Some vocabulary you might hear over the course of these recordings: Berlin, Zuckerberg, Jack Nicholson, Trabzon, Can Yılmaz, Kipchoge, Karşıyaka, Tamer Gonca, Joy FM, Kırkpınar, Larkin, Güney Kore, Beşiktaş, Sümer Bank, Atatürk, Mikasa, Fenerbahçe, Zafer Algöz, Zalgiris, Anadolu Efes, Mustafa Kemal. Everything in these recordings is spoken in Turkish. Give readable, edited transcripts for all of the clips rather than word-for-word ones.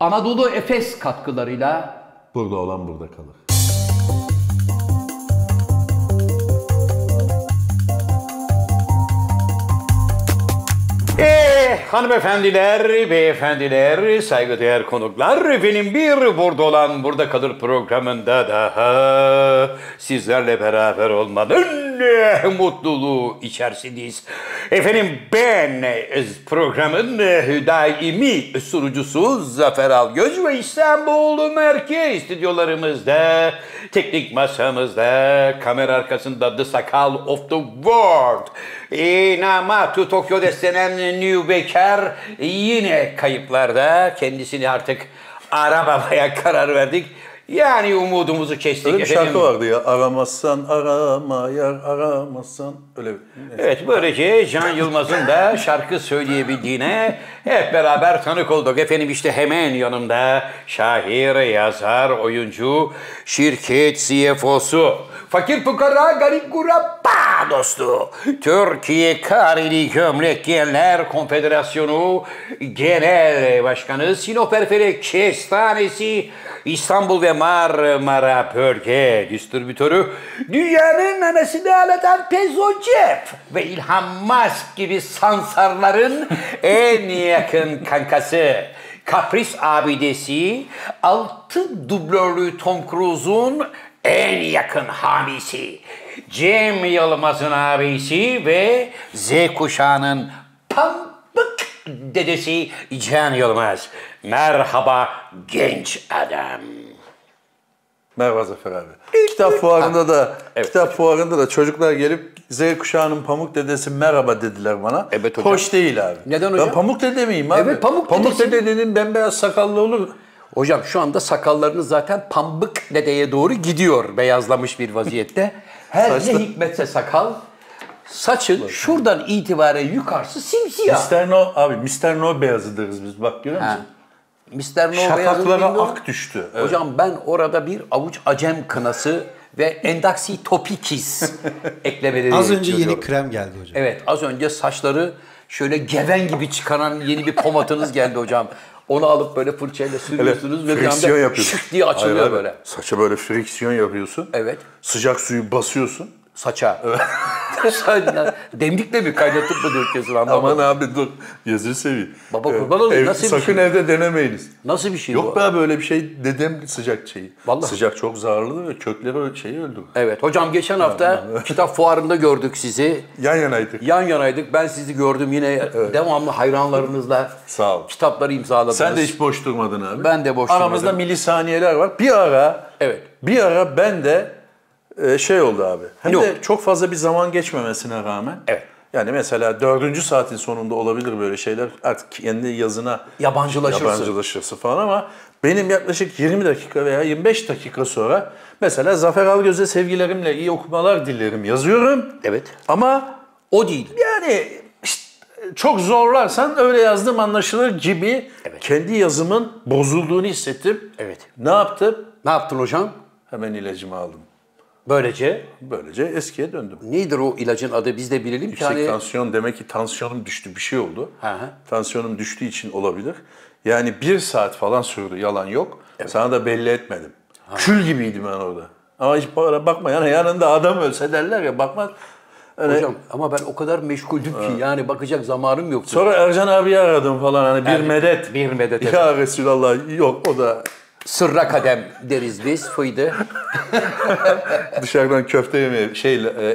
Anadolu Efes katkılarıyla burada olan burada kalır. Hanımefendiler, beyefendiler, saygıdeğer konuklar, efendim bir burada olan burada kalır programında daha sizlerle beraber olmanın mutluluğu içerisindeyiz. Efendim ben programın daimi sunucusu Zafer Algöz ve İstanbul merkez stüdyolarımızda, teknik masamızda, kamera arkasında The Sakal of the World, Namatu Tokyo destenen New Bekar yine kayıplarda. Kendisini artık aramamaya karar verdik. Yani umudumuzu kestik. Öyle bir şarkı vardı ya, aramazsan arama yar, aramazsan öyle bir... Evet, böylece Can Yılmaz'ın da şarkı söyleyebildiğine hep beraber tanık olduk. Efendim işte hemen yanımda şair, yazar, oyuncu, şirket CFO'su, fakir fukara, garip kurabba dostu, Türkiye Kareli Gömlek Giyenler Konfederasyonu Genel Başkanı, Sinoperfere Kestanesi, İstanbul ve Marmara Bölge Distribütörü, dünyanın anasını ağlatan Pezocef ve İlhan Musk gibi sansarların en yakın kankası, kapris abidesi, altın dublörlü Tom Cruise'un en yakın hamisi, Cem Yılmaz'ın abisi ve Z kuşağının pambık dedesi Can Yılmaz. Merhaba genç adam. Merhaba Zafer abi. Kitap fuarında da, evet, kitap fuarında da çocuklar gelip Z kuşağının pamuk dedesi merhaba dediler bana. Evet hocam. Hoş değil abi. Neden hocam? Ben pamuk dede miyim abi? Evet, pamuk dedenin bembeyaz sakallı olur. Hocam şu anda sakallarınız zaten pambık dedeye doğru gidiyor, beyazlamış bir vaziyette. Her ne hikmetse sakal, saçın şuradan itibaren yukarısı simsiyah. Mr. No abi, Mr. No beyazıdırız biz, bak görüyor musun? Mr. No şakaklara ak düştü. Evet. Hocam ben orada bir avuç acem kınası ve endaksi topikis eklemeleri az önce ediyorum. Yeni krem geldi hocam. Evet, az önce saçları şöyle geven gibi çıkaran yeni bir pomatınız geldi hocam. Onu alıp böyle fırçayla sürüyorsunuz ve bir anda şık diye açılıyor. Hayır, böyle. Saça böyle friksiyon yapıyorsun. Evet. Sıcak suyu basıyorsun. Saça. Evet. Demlikle mi kaynatıp mı döküyorsun anlamadım. Aman abi dur. Gözünü seveyim. Baba kurban olayım. Nasıl sakın bir şey? Evde denemeyiniz. Nasıl bir şey? Yok be böyle bir şey. Dedem sıcak şeyi. Vallahi. Sıcak çok zararlı ve kökleri şeyi öldü. Evet. Hocam geçen hafta kitap fuarında gördük sizi. Yan yanaydık. Yan yanaydık. Ben sizi gördüm yine, evet. Devamlı hayranlarınızla sağ ol. Kitapları imzaladınız. Sen de hiç boş durmadın abi. Ben de boş durmadım. Aramızda milisaniyeler var. Bir ara, evet. Bir ara ben de şey oldu abi, hem yok. De çok fazla bir zaman geçmemesine rağmen, evet. Yani mesela 4. saatin sonunda olabilir böyle şeyler, artık kendi yazına yabancılaşırsa falan, ama benim yaklaşık 20 dakika veya 25 dakika sonra mesela Zafer Algöz'e sevgilerimle iyi okumalar dilerim yazıyorum. Evet. Ama o değil. Yani işte çok zorlarsan öyle yazdığım anlaşılır gibi, evet. Kendi yazımın bozulduğunu hissettim. Evet. Ne yaptım? Ne yaptın hocam? Hemen ilacımı aldım. Böylece eskiye döndüm. Nedir o ilacın adı? Biz de bilelim. Yüksek yani... tansiyon, demek ki tansiyonum düştü, bir şey oldu. Aha. Tansiyonum düştüğü için olabilir. Yani 1 saat falan sürdü, yalan yok. Evet. Sana da belli etmedim. Ha. Kül gibiydim ben orada. Ama hiç bakma yani, yanında adam ölse derler ya, bakmaz. Öyle... Hocam ama ben o kadar meşguldüm ki, evet. Yani bakacak zamanım yoktu. Sonra Ercan abiyi aradım falan, hani yani, bir medet. Evet. Ya Resulallah, yok o da... Sırra kadem deriz biz, fıydı. Dışarıdan köfte yemeye,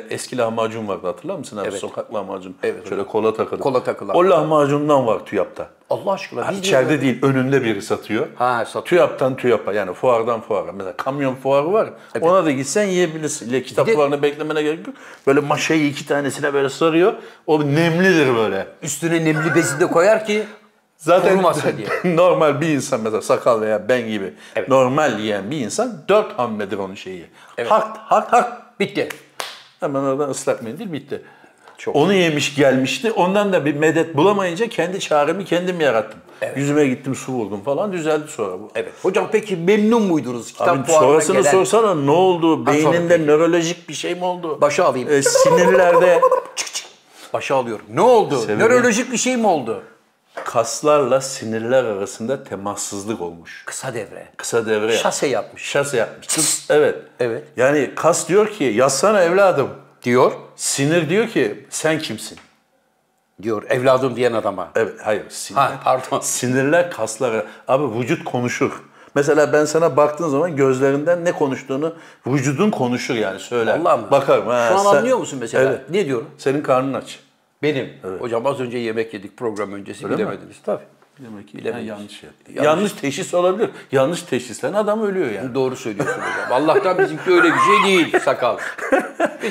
eski lahmacun vardı, hatırlar mısın abi? Evet. Sokak lahmacun. Evet. Şöyle kola takılan. Kola takılan. O lahmacundan var TÜYAP'ta. Allah aşkına. Ha, içeride değil, önünde biri satıyor. Ha, satıyor. TÜYAP'tan TÜYAP'a, yani fuardan fuara. Mesela kamyon fuarı var, evet. Ona da gitsen yiyebilirsin. Ya, kitap fuarını beklemene gerek yok. Böyle maşayı 2 tanesine böyle sarıyor. O nemlidir böyle. Üstüne nemli bezi de koyar ki... Zaten normal bir insan, mesela sakal veya ben gibi, evet. Normal yiyen bir insan 4 hamledir onun şeyi. Evet. Hak bitti. Hemen oradan ıslak mendil bitti. Çok onu iyi. Yemiş gelmişti, ondan da bir medet bulamayınca kendi çaremi kendim yarattım. Evet. Yüzüme gittim, su buldum falan, düzeldi sonra bu. Evet. Hocam peki memnun muydunuz kitap fuarına gelen? Sonrasını sorsana, ne oldu? Beyninde nörolojik bir şey mi oldu? Başa alayım. Sinirlerde... Başa alıyorum. Ne oldu? Nörolojik bir şey mi oldu? kaslarla sinirler arasında temassızlık olmuş. Kısa devre. Kısa devre. Şase yapmış. Şase yapmış. Evet. Evet. Yani kas diyor ki yatsana evladım diyor. Sinir diyor ki sen kimsin? Diyor evladım diyen adama. Evet, hayır. Sinirler, ha, pardon. Sinirler kaslara. Abi vücut konuşur. Mesela ben sana baktığın zaman gözlerinden ne konuştuğunu vücudun konuşur yani söyler. Vallahi mi? Bakarım. Ha, şu an sen... anlıyor musun mesela? Evet. Ne diyorum? Senin karnın aç. Benim. Evet. Hocam az önce yemek yedik program öncesi. Öyle bilemediniz mi? Tabii. Bilemediniz. Yanlış teşhis olabilir. Yanlış teşhisle adam ölüyor yani. Doğru söylüyorsun hocam. Allah'tan bizimki öyle bir şey değil sakal.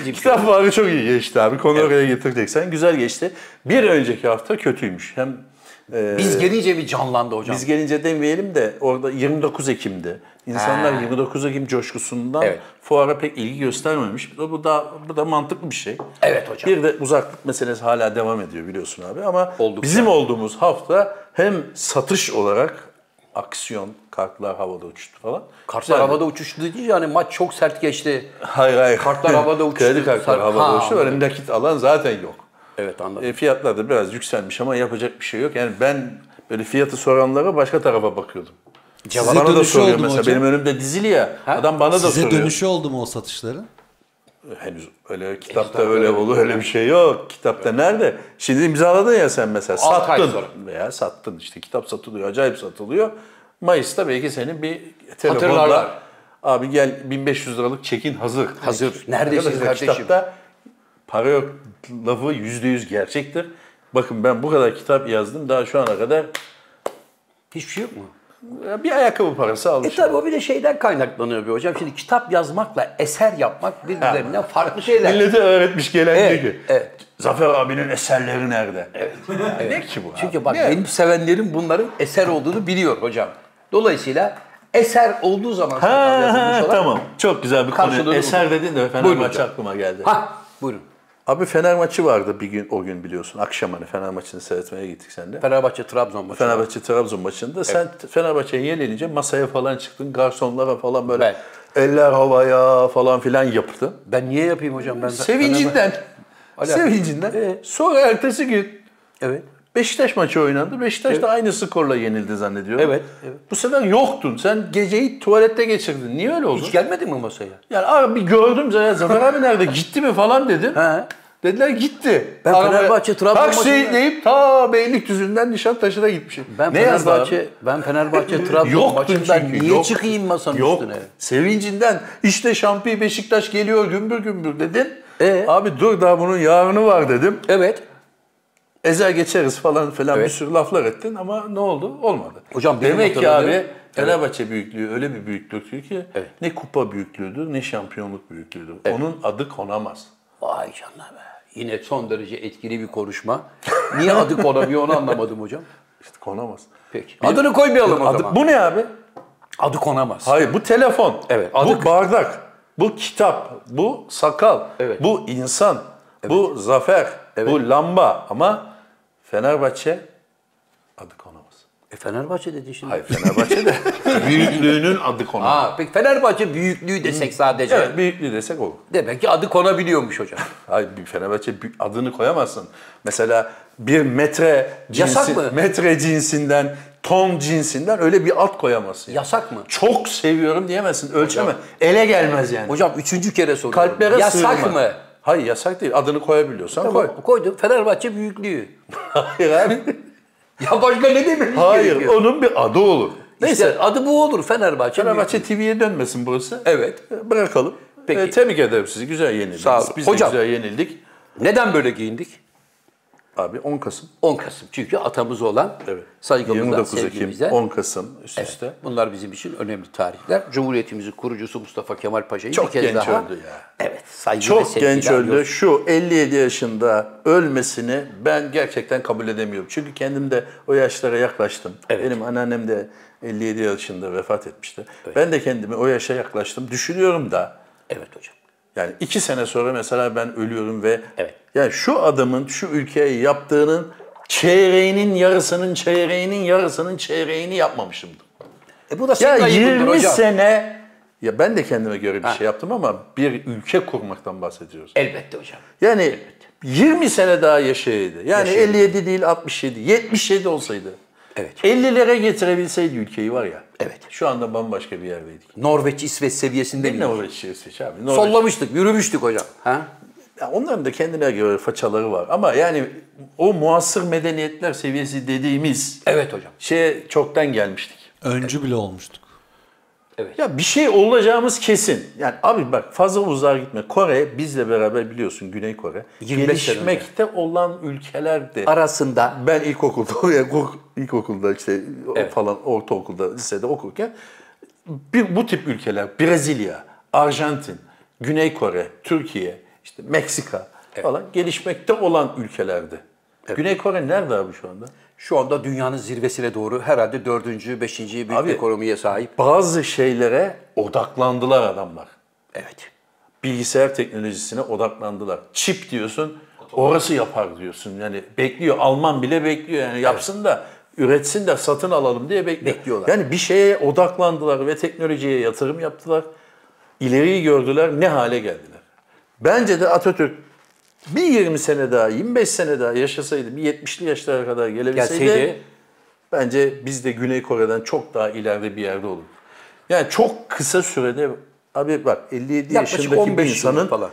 Kitap varı çok iyi geçti abi. Konu oraya getireceksen güzel geçti. Bir önceki hafta kötüymüş. Hem biz gelince bir canlandı hocam. Biz gelince demeyelim de orada 29 Ekim'de. İnsanlar 29 Ekim coşkusundan fuara pek ilgi göstermemiş. Bu da mantıklı bir şey. Evet hocam. Bir de uzaklık meselesi hala devam ediyor biliyorsun abi ama olduk bizim yani. Olduğumuz hafta hem satış olarak aksiyon, kartlar havada uçuştu falan. Kartlar yani, havada uçuştu değil yani maç çok sert geçti. Hayır hayır. Kartlar havada uçuştu. Kredi kartlar havada uçuştu. Öyle bir nakit alan zaten yok. Evet anladım. Fiyatlar da biraz yükselmiş ama yapacak bir şey yok. Yani ben böyle fiyatı soranlara başka tarafa bakıyordum. Size bana da soruyor mesela. Hocam? Benim önümde dizili ya. Ha? Adam bana da soruyor. Size dönüşü oldu mu o satışların? Henüz öyle kitapta öyle olur öyle bir şey yok. Kitapta evet. Nerede? Şimdi imzaladın ya sen mesela. Sattın. Veya sattın işte kitap satılıyor. Acayip satılıyor. Mayıs'ta belki senin bir telefonla abi gel 1500 liralık çekin hazır. Hazır. Neredesin kardeşim? Kitapta para yok lafı %100 gerçektir. Bakın ben bu kadar kitap yazdım. Daha şu ana kadar hiçbir şey yok mu? Bir ayakkabı parası almış. Tabii o bir de şeyden kaynaklanıyor bir hocam. Şimdi kitap yazmakla eser yapmak birbirlerinden farklı şeyler. Millete öğretmiş gelen diyor ki Zafer abinin eserleri nerede? Evet. Ne ki bu? Çünkü bak benim sevenlerim bunların eser olduğunu biliyor hocam. Dolayısıyla eser olduğu zaman yazılmış olan. Tamam. Çok güzel bir konu. Eser dedin de Fenerbahçe aklıma geldi. Ha, buyurun. Abi Fener maçı vardı bir gün o gün biliyorsun. Akşam hani Fener maçını seyretmeye gittik seninle. Fenerbahçe Trabzon maçı. Fenerbahçe Trabzon maçında sen Fenerbahçe'yi yenilince masaya falan çıktın. Garsonlara falan böyle eller havaya falan filan yaptı. Ben niye yapayım hocam? Ben sevincinden. Sevincinden. Sonra ertesi gün Beşiktaş maçı oynandı. Beşiktaş da aynı skorla yenildi zannediyorum. Evet. Bu sefer yoktun. Sen geceyi tuvalette geçirdin. Niye öyle oldu? Hiç gelmedin mi masaya? Yani abi gördüm Zafer abi nerede? Gitti mi falan dedim. Dediler gitti. Ben Fenerbahçe Trabzon maçını deyip ta Beylikdüzü'nden Nişantaşı'na gitmişim. Ben Fenerbahçe Trabzon maçında niye çıkayım masanın üstüne? Sevincinden işte şampiyon Beşiktaş geliyor gümbür gümbür dedin. Abi dur daha bunun yarını var dedim. Evet. Ezer geçeriz falan filan bir sürü laflar ettin ama ne oldu? Olmadı. Hocam demek ki abi Fenerbahçe büyüklüğü öyle bir büyüklüktü ki ne kupa büyüklüğüdür ne şampiyonluk büyüklüğüdür. Onun adı konamaz. Vay canına be. Yine son derece etkili bir konuşma. Niye adı konamıyor onu anlamadım hocam. İşte konamaz. Peki. Adını koymayalım o zaman. Bu ne abi? Adı konamaz. Hayır bu telefon. Evet. Bu bardak. Bu kitap. Bu sakal. Evet. Bu insan. Evet. Bu zafer. Evet. Bu lamba. Ama Fenerbahçe adı konamaz. Fenerbahçe dedi şimdi. Hayır Fenerbahçe de büyüklüğünün adı konamaz. Peki Fenerbahçe büyüklüğü desek sadece. Evet büyüklüğü desek olur. Demek ki adı konabiliyormuş hocam. Hayır Fenerbahçe adını koyamazsın. Mesela bir metre cinsinden, ton cinsinden öyle bir ad koyamazsın. Yani. Yasak mı? Çok seviyorum diyemezsin. Ölçeme. Hocam, ele gelmez yani. Hocam üçüncü kere soruyorum. Kalplere yasak mı? Hayır yasak değil. Adını koyabiliyorsan koy. Koydum. Fenerbahçe büyüklüğü. Hayır abi. Ya başka ne demek? Hayır, gerekiyor. Onun bir adı olur. Neyse, işte adı bu olur Fenerbahçe. Fenerbahçe TV'ye dönmesin burası. Evet. Bırakalım. Peki. Tebrik ederim sizi. Güzel yenildik. Sağ olun. Biz hocam, güzel yenildik. Neden böyle giyindik? Abi 10 Kasım. 10 Kasım. Çünkü atamız olan saygımızdan, 29 Ekim, 10 Kasım üst üste. Evet. Bunlar bizim için önemli tarihler. Cumhuriyetimizin kurucusu Mustafa Kemal Paşa'yı bir kez daha. Çok genç öldü ya. Evet. Saygı çok genç öldü. Yok. Şu 57 yaşında ölmesini ben gerçekten kabul edemiyorum. Çünkü kendim de o yaşlara yaklaştım. Evet. Benim anneannem de 57 yaşında vefat etmişti. Evet. Ben de kendimi o yaşa yaklaştım. Düşünüyorum da. Evet hocam. Yani 2 sene sonra mesela ben ölüyorum ve yani şu adamın şu ülkeye yaptığının çeyreğinin yarısını yapmamışımdı. Bu da ya 20 sene ya ben de kendime göre bir şey yaptım ama bir ülke kurmaktan bahsediyoruz. Elbette hocam. Yani 20 sene daha yaşayaydı. Yani yaşaydı. 57 değil 67, 77 olsaydı. Evet. 50'lere getirebilseydi ülkeyi var ya. Evet. Şu anda bambaşka bir yerdeydik. Norveç, İsveç seviyesinde mi? Norveç, İsveç abi. Norveç. Sollamıştık, yürümüştük hocam. Ha? Ya onların da kendine göre façaları var. Ama yani o muasır medeniyetler seviyesi dediğimiz evet hocam. Şeye çoktan gelmiştik. Öncü evet. bile olmuştuk. Evet. Ya bir şey olacağımız kesin. Yani abi bak fazla uzağa gitme. Kore bizle beraber biliyorsun Güney Kore. Gelişmekte olan ülkelerde arasında ben ilkokulda işte evet. falan ortaokulda lisede okurken bu tip ülkeler Brezilya, Arjantin, Güney Kore, Türkiye, işte Meksika evet. falan gelişmekte olan ülkelerdi. Evet. Güney Kore nerede abi şu anda? Şu anda dünyanın zirvesine doğru herhalde 4. 5. büyük abi, ekonomiye sahip. Bazı şeylere odaklandılar adamlar. Evet. Bilgisayar teknolojisine odaklandılar. Çip diyorsun, orası yapar diyorsun. Yani bekliyor, Alman bile bekliyor. Yani yapsın evet. da, üretsin de satın alalım diye bekliyorlar. Yani bir şeye odaklandılar ve teknolojiye yatırım yaptılar. İleriyi gördüler, ne hale geldiler. Bence de Atatürk bir 20 sene daha, 25 sene daha yaşasaydı, bir 70'li yaşlara kadar gelebilseydi bence biz de Güney Kore'den çok daha ileride bir yerde olurduk. Yani çok kısa sürede, abi bak 57 yaşındaki bir insanın falan.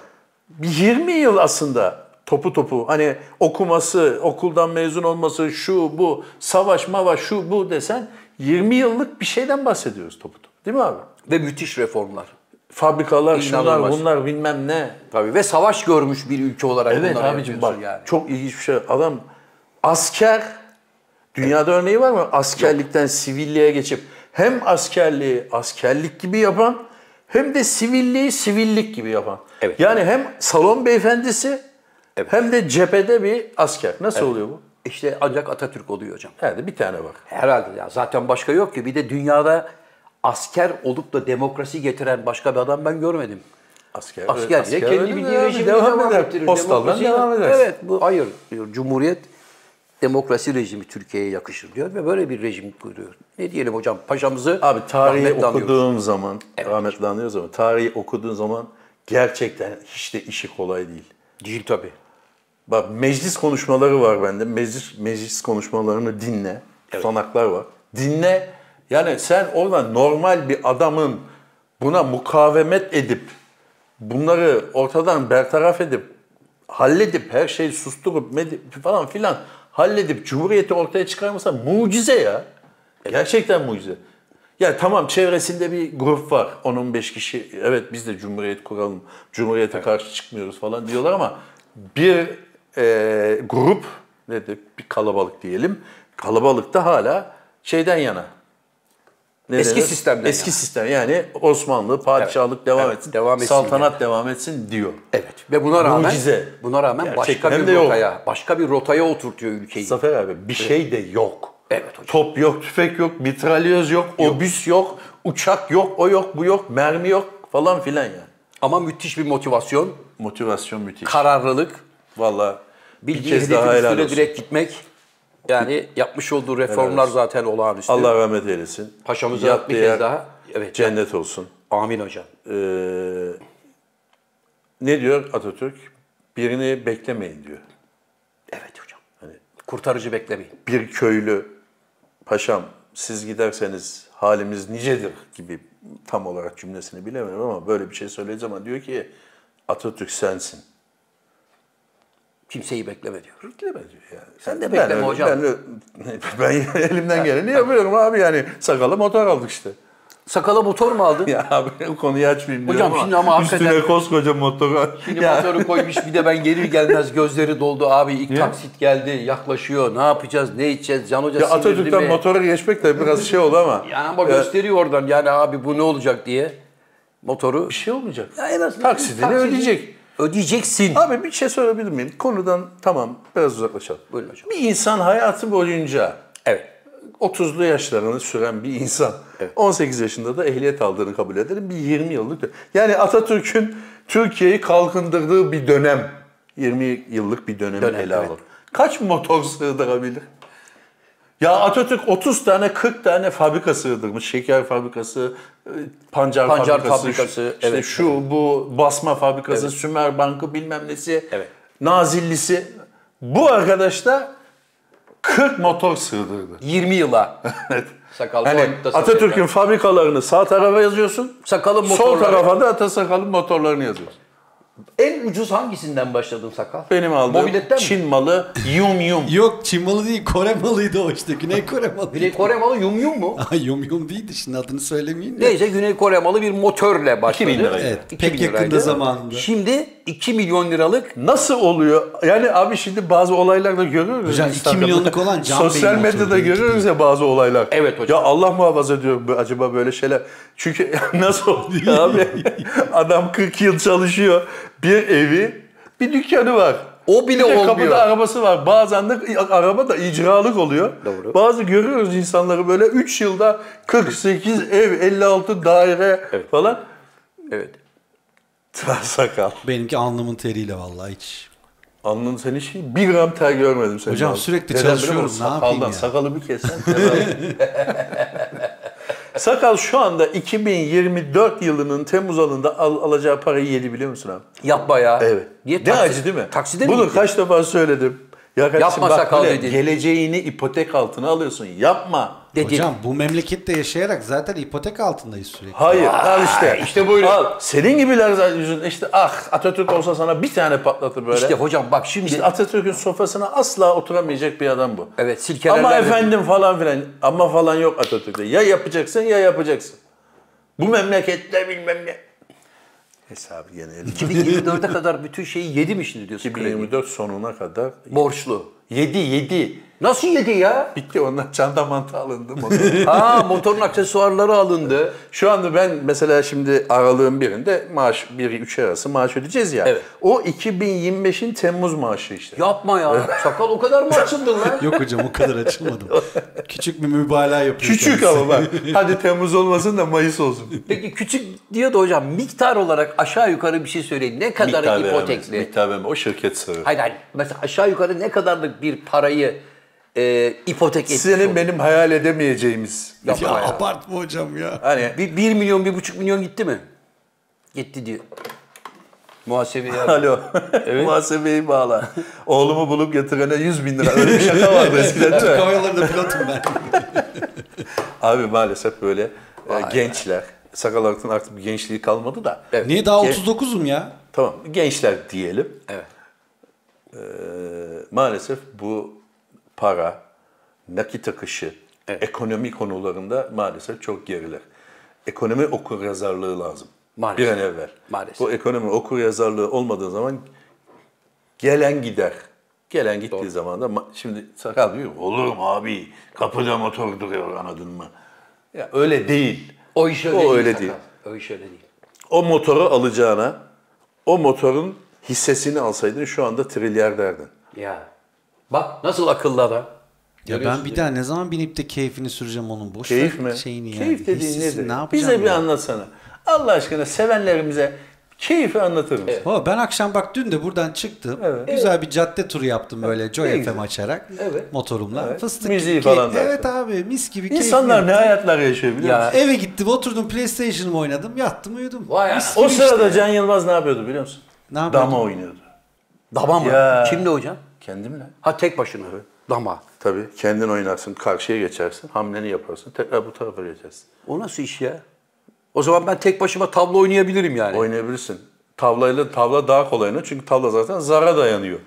20 yıl aslında topu hani okuması, okuldan mezun olması, şu bu, savaş mavaş şu bu desen 20 yıllık bir şeyden bahsediyoruz topu. Değil mi abi? Ve müthiş reformlar. Fabrikalar, şunlar, bunlar bilmem ne. Tabii ve savaş görmüş bir ülke olarak evet, bunları abicim, bak, yani. Çok ilginç bir şey. Adam asker, dünyada evet. örneği var mı? Askerlikten yok. Sivilliğe geçip hem askerliği askerlik gibi yapan hem de sivilliği sivillik gibi yapan. Evet. Yani hem salon beyefendisi evet. hem de cephede bir asker. Nasıl evet. oluyor bu? İşte ancak Atatürk oluyor hocam. Herhalde bir tane var. Herhalde ya zaten başka yok ki. Bir de dünyada... Asker olup da demokrasi getiren başka bir adam ben görmedim. Asker kendi bir rejimi devam ettirir. Postaldan devam eder. Evet, bu hayır diyor. Cumhuriyet demokrasi rejimi Türkiye'ye yakışır diyor ve böyle bir rejim kuruyor. Ne diyelim hocam? Paşamızı abi tarihi okuduğum zaman, evet. rahmetli anıyoruz ama tarihi okuduğun zaman gerçekten hiç de işi kolay değil. Değil tabii. Bak meclis konuşmaları var bende. Meclis konuşmalarını dinle. Evet. Tutanaklar var. Dinle. Yani sen oradan normal bir adamın buna mukavemet edip, bunları ortadan bertaraf edip, halledip, her şeyi susturup falan filan halledip Cumhuriyeti ortaya çıkarmasa mucize ya. Evet. Gerçekten mucize. Yani tamam çevresinde bir grup var, 10-15 kişi, evet biz de Cumhuriyet kuralım, Cumhuriyete karşı çıkmıyoruz falan diyorlar ama bir grup, bir kalabalık diyelim, kalabalıkta hala şeyden yana. Eski sistemden. Eski sistem yani Osmanlı padişahlık evet, devam etsin, devam etsin, saltanat yani. Devam etsin diyor. Evet. Ve buna rağmen mucize. Buna rağmen gerçekten başka bir rotaya, başka bir rotaya oturtuyor ülkeyi. Zafer abi bir evet. şey de yok. Evet hocam. Top yok, tüfek yok, mitralyoz yok, obüs yok, uçak yok, o yok, bu yok, mermi yok falan filan yani. Ama müthiş bir motivasyon. Motivasyon müthiş. Kararlılık. Vallahi bir kez daha helal olsun. Direkt gitmek. Yani yapmış olduğu reformlar evet. zaten olağanüstü. Allah rahmet eylesin. Paşamıza bir kez daha evet, cennet olsun. Amin hocam. Ne diyor Atatürk? Birini beklemeyin diyor. Evet hocam. Hani, kurtarıcı beklemeyin. Bir köylü, paşam siz giderseniz halimiz nicedir gibi tam olarak cümlesini bilemiyorum ama böyle bir şey söyleyeceğim ama diyor ki Atatürk sensin. Kimseyi bekleme diyor. Bekleme diyor yani. Sen de bekleme hocam. Ben elimden geleni yapıyorum abi yani. Sakala motor aldık işte. Sakala motor mu aldın? Ya abi konuyu açmayayım hocam, diyorum şimdi ama üstüne koskoca motor. Şimdi yani. Motoru koymuş bir de ben gelir gelmez gözleri doldu abi. İlk taksit geldi yaklaşıyor. Ne yapacağız ne içeceğiz? Can Hoca ya Atatürk'ten mi? Motora geçmek de biraz şey oldu ama. Yani ama gösteriyor oradan yani abi bu ne olacak diye. Motoru. Bir şey olmayacak. Ya en azından taksidini ödeyecek. Ödeyeceksin. Abi bir şey sorabilir miyim? Konudan tamam biraz uzaklaşalım. Buyurun hocam. Bir insan hayatı boyunca evet. 30'lu yaşlarını süren bir insan evet. 18 yaşında da ehliyet aldığını kabul edelim. Bir 20 yıllık. Yani Atatürk'ün Türkiye'yi kalkındırdığı bir dönem. 20 yıllık bir dönemi ele alalım. Evet. Kaç motor sığdırabilir? Ya Atatürk 30 tane 40 tane fabrika sığdırmış. Şeker fabrikası, pancar fabrikası, işte evet. şu bu basma fabrikası, evet. Sümer Bankı bilmem nesi. Evet. nazillisi. Bu arkadaş da 40 motor sığdırdı. 20 yıla. Evet. Hani Atatürk'ün fabrikalarını sağ tarafa yazıyorsun, sakalın motorları. Sol tarafa da Atasakal'ın motorlarını yazıyorsun. En ucuz hangisinden başladın sakal? Benim aldığım Mobilet'ten Çin malı Yum Yum. Yok, Çin malı değil, Kore malıydı o işte. Güney Kore malı. Güney Kore malı Yum Yum mu? Yum Yum değildi, şimdi adını söylemeyeyim de. Neyse, Güney Kore malı bir motörle başladı. 2000 liraydı. Evet, 2000 pek yakında liraydı. Zamanında. Şimdi 2 milyon liralık nasıl oluyor? Yani abi şimdi bazı olaylarda görüyoruz. Hocam 2 milyonluk olan Can Bey'in sosyal medyada görüyoruz ya bazı olaylar. Evet hocam. Ya Allah muhafaza diyorum acaba böyle şeyler. Çünkü nasıl oluyor abi? Adam 40 yıl çalışıyor. Bir evi, bir dükkanı var. O bile olmuyor. Kapıda arabası var. Bazen de araba da icralık oluyor. Doğru. Bazı görüyoruz insanları böyle 3 yılda 48 ev, 56 daire evet. falan. Evet. Sakal. Benimki alnımın teriyle vallahi hiç. Alnın seni hiç bir gram ter görmedim. Senin hocam abi. Sürekli neden çalışıyorum. Ne yapayım ya? Sakalı bir kesen. Sakal şu anda 2024 yılının Temmuz ayında alacağı parayı yedi biliyor musun abi? Yapma ya. Evet. Niye, ne taksi, acı değil mi? Takside bunu mi kaç defa söyledim. Ya kardeşim, yapma Sakal dedi. Geleceğini ipotek altına alıyorsun. Yapma. Dedim. Hocam bu memlekette yaşayarak zaten ipotek altındayız sürekli. Hayır. Al işte. İşte buyurun. Al. Senin gibiler zaten yüzünde işte ah Atatürk olsa sana bir tane patlatır böyle. İşte hocam bak şimdi. İşte Atatürk'ün sofasına asla oturamayacak bir adam bu. Evet silkelerler. Ama efendim falan filan. Ama falan yok Atatürk'te. Ya yapacaksın ya yapacaksın. Bu memlekette bilmem ne. Hesabı gene 2024'e kadar bütün şeyi yedi mi şimdi diyorsun? 2024 kredi sonuna kadar. Borçlu. Yedi. Nasıl yedi ya? Bitti onlar. Çanta mantı alındı. Motorun aksesuarları alındı. Şu anda ben mesela şimdi Aralık'ın birinde maaş 1-3 arası maaş ödeyeceğiz ya. Evet. O 2025'in Temmuz maaşı işte. Yapma ya. Sakal o kadar mı açıldın lan? Yok hocam o kadar açılmadım. Küçük bir mübalağa yapıyorsun. Küçük ama bak. Hadi Temmuz olmasın da Mayıs olsun. Peki küçük diyor da hocam miktar olarak aşağı yukarı bir şey söyleyin. Ne kadar miktar ipotekli? Vermez. Miktar vermez. O şirket soruyor. Hayır. Mesela aşağı yukarı ne kadarlık bir parayı ipotek etmiş. Senin benim hayal edemeyeceğimiz. Ya abartma hocam ya. Hani 1 milyon, 1,5 milyon gitti mi? Gitti diyor. Muhasebe. Alo. Evet. Muhasebeyi bağla. Oğlumu bulup getirene 100 bin lira. Öyle bir şaka vardı eskiden. Türk Hava Yolları'nda pilotum ben. Abi maalesef böyle gençler. Sakal Ak'tan artık gençliği kalmadı da. Evet. Niye daha 39'um ya? Tamam. Gençler diyelim. Evet. Maalesef bu para, nakit akışı, evet, ekonomi konularında maalesef çok geriler. Ekonomi okuryazarlığı lazım. Maalesef. Bir an evvel. Maalesef. Bu ekonomi okuryazarlığı olmadığı zaman gelen gider. Gelen gittiği doğru zaman da şimdi Sakal diyor olur mu abi kapıda motor duruyor anladın mı? Ya öyle değil. O iş öyle, o değil, öyle değil. O iş öyle değil. O motoru alacağına o motorun hissesini alsaydın şu anda trilyer derdin. Ya. Bak nasıl akıllı adam. Ya ben bir daha ne zaman binip de keyfini süreceğim onun boş şeyini ya. Keyif dediğin hissisi nedir? Ne bize ya bir anlatsana. Allah aşkına sevenlerimize keyfi anlatır mısın? Evet. Ben akşam bak dün de buradan çıktım. Evet. Güzel bir cadde turu yaptım böyle Joy FM açarak. Evet. Motorumla. Evet. Fıstık müziği falan. Evet abi mis gibi keyif. İnsanlar ne hayatlar yaşıyor biliyor musun? Eve gittim oturdum PlayStation'ımı oynadım yattım uyudum. Vay o sırada işte. Can Yılmaz ne yapıyordu biliyor musun? Ne yapıyordu? Dama oynuyordu. Dama mı? Ya. Kimle hocam? Kendimle. Ha tek başına. Evet. Dama. Tabii. Kendin oynarsın, karşıya geçersin, hamleni yaparsın, tekrar bu tarafa geçersin. O nasıl iş ya? O zaman ben tek başıma tavla oynayabilirim yani. Oynayabilirsin. Tavla daha kolay ne? Çünkü tavla zaten zara dayanıyor.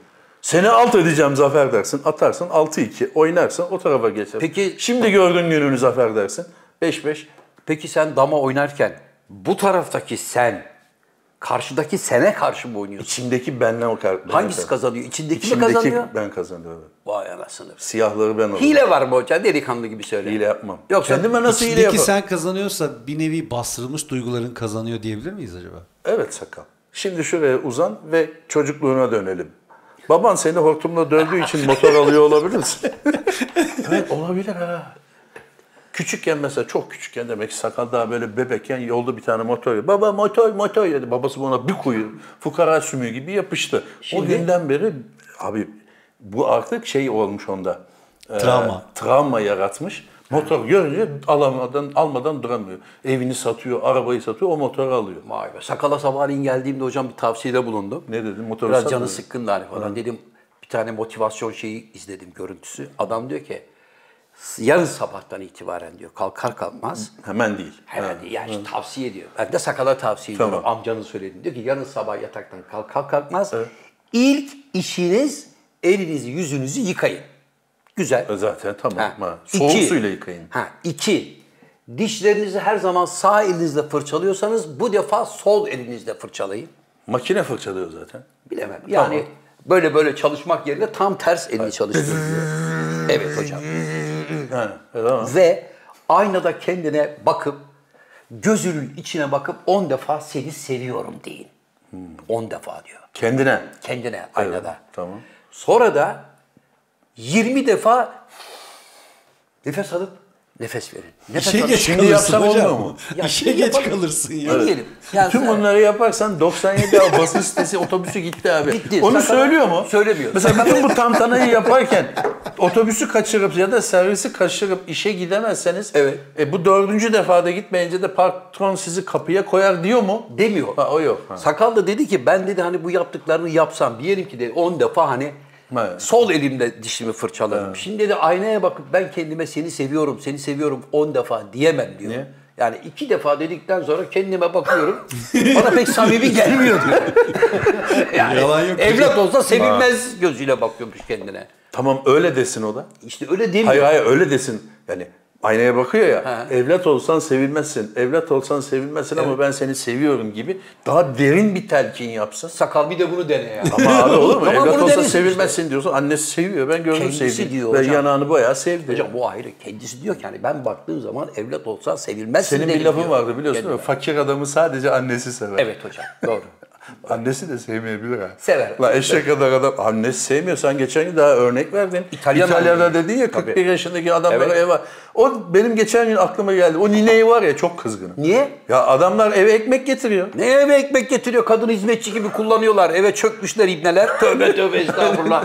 Seni alt edeceğim Zafer dersin, atarsın 6-2, oynarsın o tarafa geçersin. Peki şimdi gördüğün gününü Zafer dersin, 5-5. Peki sen dama oynarken bu taraftaki sen, karşıdaki sene karşı mı oynuyorsun? İçimdeki benle o karşıdaki. Hangisi kazanıyor? İçindeki mi kazanıyor? Ben kazanıyorum. Vay anasını. Siyahları ben alıyorum. Hile var mı hocam? Delikanlı gibi söyle. Hile yapmam. Yok kendime nasıl hile yapalım? İçindeki sen kazanıyorsa bir nevi bastırılmış duyguların kazanıyor diyebilir miyiz acaba? Evet Sakal. Şimdi şuraya uzan ve çocukluğuna dönelim. Baban seni hortumla dövdüğü için motor alıyor olabilir misin? Evet olabilir ha. Küçükken mesela çok küçükken demek ki Sakal daha böyle bebekken yolda bir tane motor yiyor. Baba motor dedi. Babası buna bir kuyu fukara sümüğü gibi yapıştı. Şimdi, o günden beri abi bu artık şey olmuş onda. Travma. Travma yaratmış. Motor görünce almadan duramıyor. Evini satıyor, arabayı satıyor, o motoru alıyor. Vay be. Sakala sabahleyin geldiğimde hocam bir tavsiyede bulundum. Ne dedim? Motoru biraz canı sıkkındı hani falan. Hı. Dedim bir tane motivasyon şeyi izledim, görüntüsü. Adam diyor ki yarın sabahtan itibaren diyor kalkar kalkmaz. Hemen değil. Hemen değil. Yani işte tavsiye ediyor. Ben de sakala tavsiye ediyorum. Amcanın söylediğini diyor ki yarın sabah yataktan kalkar kalkmaz. Evet. İlk işiniz elinizi yüzünüzü yıkayın. Güzel. Zaten tamam. Ha. Soğuk suyla yıkayın. Ha. İki, dişlerinizi her zaman sağ elinizle fırçalıyorsanız bu defa sol elinizle fırçalayın. Makine fırçalıyor zaten. Bilemem. Yani tamam. böyle çalışmak yerine tam ters elini çalıştırıyor. Evet hocam. Yani, tamam. Ve aynada kendine bakıp, gözünün içine bakıp 10 defa seni seviyorum deyin. 10 defa diyor. Kendine? Kendine aynada. Evet, tamam. Sonra da 20 defa nefes alıp nefes verin. Nefes İşe geç kalırsın hocam. Mu? Ya İşe geç kalırsın ya. Evet. Yani tüm onları yaparsan 97 basın sitesi otobüsü gitti abi. Gitti. Onu söylüyor mu? Söylemiyor. Mesela bütün bu tantanayı yaparken otobüsü kaçırıp ya da servisi kaçırıp işe gidemezseniz evet. Bu 4. defada gitmeyince de patron sizi kapıya koyar diyor mu? Demiyor. Ha, o yok. Ha. Sakal da dedi ki ben dedi hani bu yaptıklarını yapsam diyelim ki de 10 defa hani evet. Sol elimle dişimi fırçaladım. Evet. Şimdi de aynaya bakıp ben kendime seni seviyorum, seni seviyorum 10 defa diyemem diyor. Niye? Yani 2 defa dedikten sonra kendime bakıyorum, bana pek samimi gelmiyor diyor. Yani yalan yok, evlat olsa sevilmez gözüyle bakıyormuş kendine. Tamam öyle desin o da. İşte öyle değil mi? Hayır öyle desin. Yani aynaya bakıyor ya, ha. Evlat olsan sevilmezsin, evlat olsan sevilmezsin evet. Ama ben seni seviyorum gibi daha derin bir telkin yapsın. Sakal bir de bunu dene ya. Ama abi olur mu? Tamam, evlat olsan sevilmezsin işte. Diyorsun, annesi seviyor, ben gördüm sevdiğim. Ben yanağını bayağı sevdim. Hocam bu ayrı, kendisi diyor ki yani ben baktığım zaman evlat olsan sevilmezsin. Senin bir lafın vardı biliyorsun değil mi? Fakir adamı sadece annesi sever. Evet hocam, doğru. Annesi de sevmeyebilir ha. Sever. La eşek kadar adam annesi sevmiyorsan geçen gün daha örnek verdin. İtalya'da dedin ya 41 tabii. yaşındaki adamlara evet. Eve. O benim geçen gün aklıma geldi. O nineyi var ya çok kızgınım. Niye? Ya adamlar eve ekmek getiriyor. Ne eve ekmek getiriyor? Kadını hizmetçi gibi kullanıyorlar. Eve çökmüşler ibneler. Tövbe tövbe estağfurullah.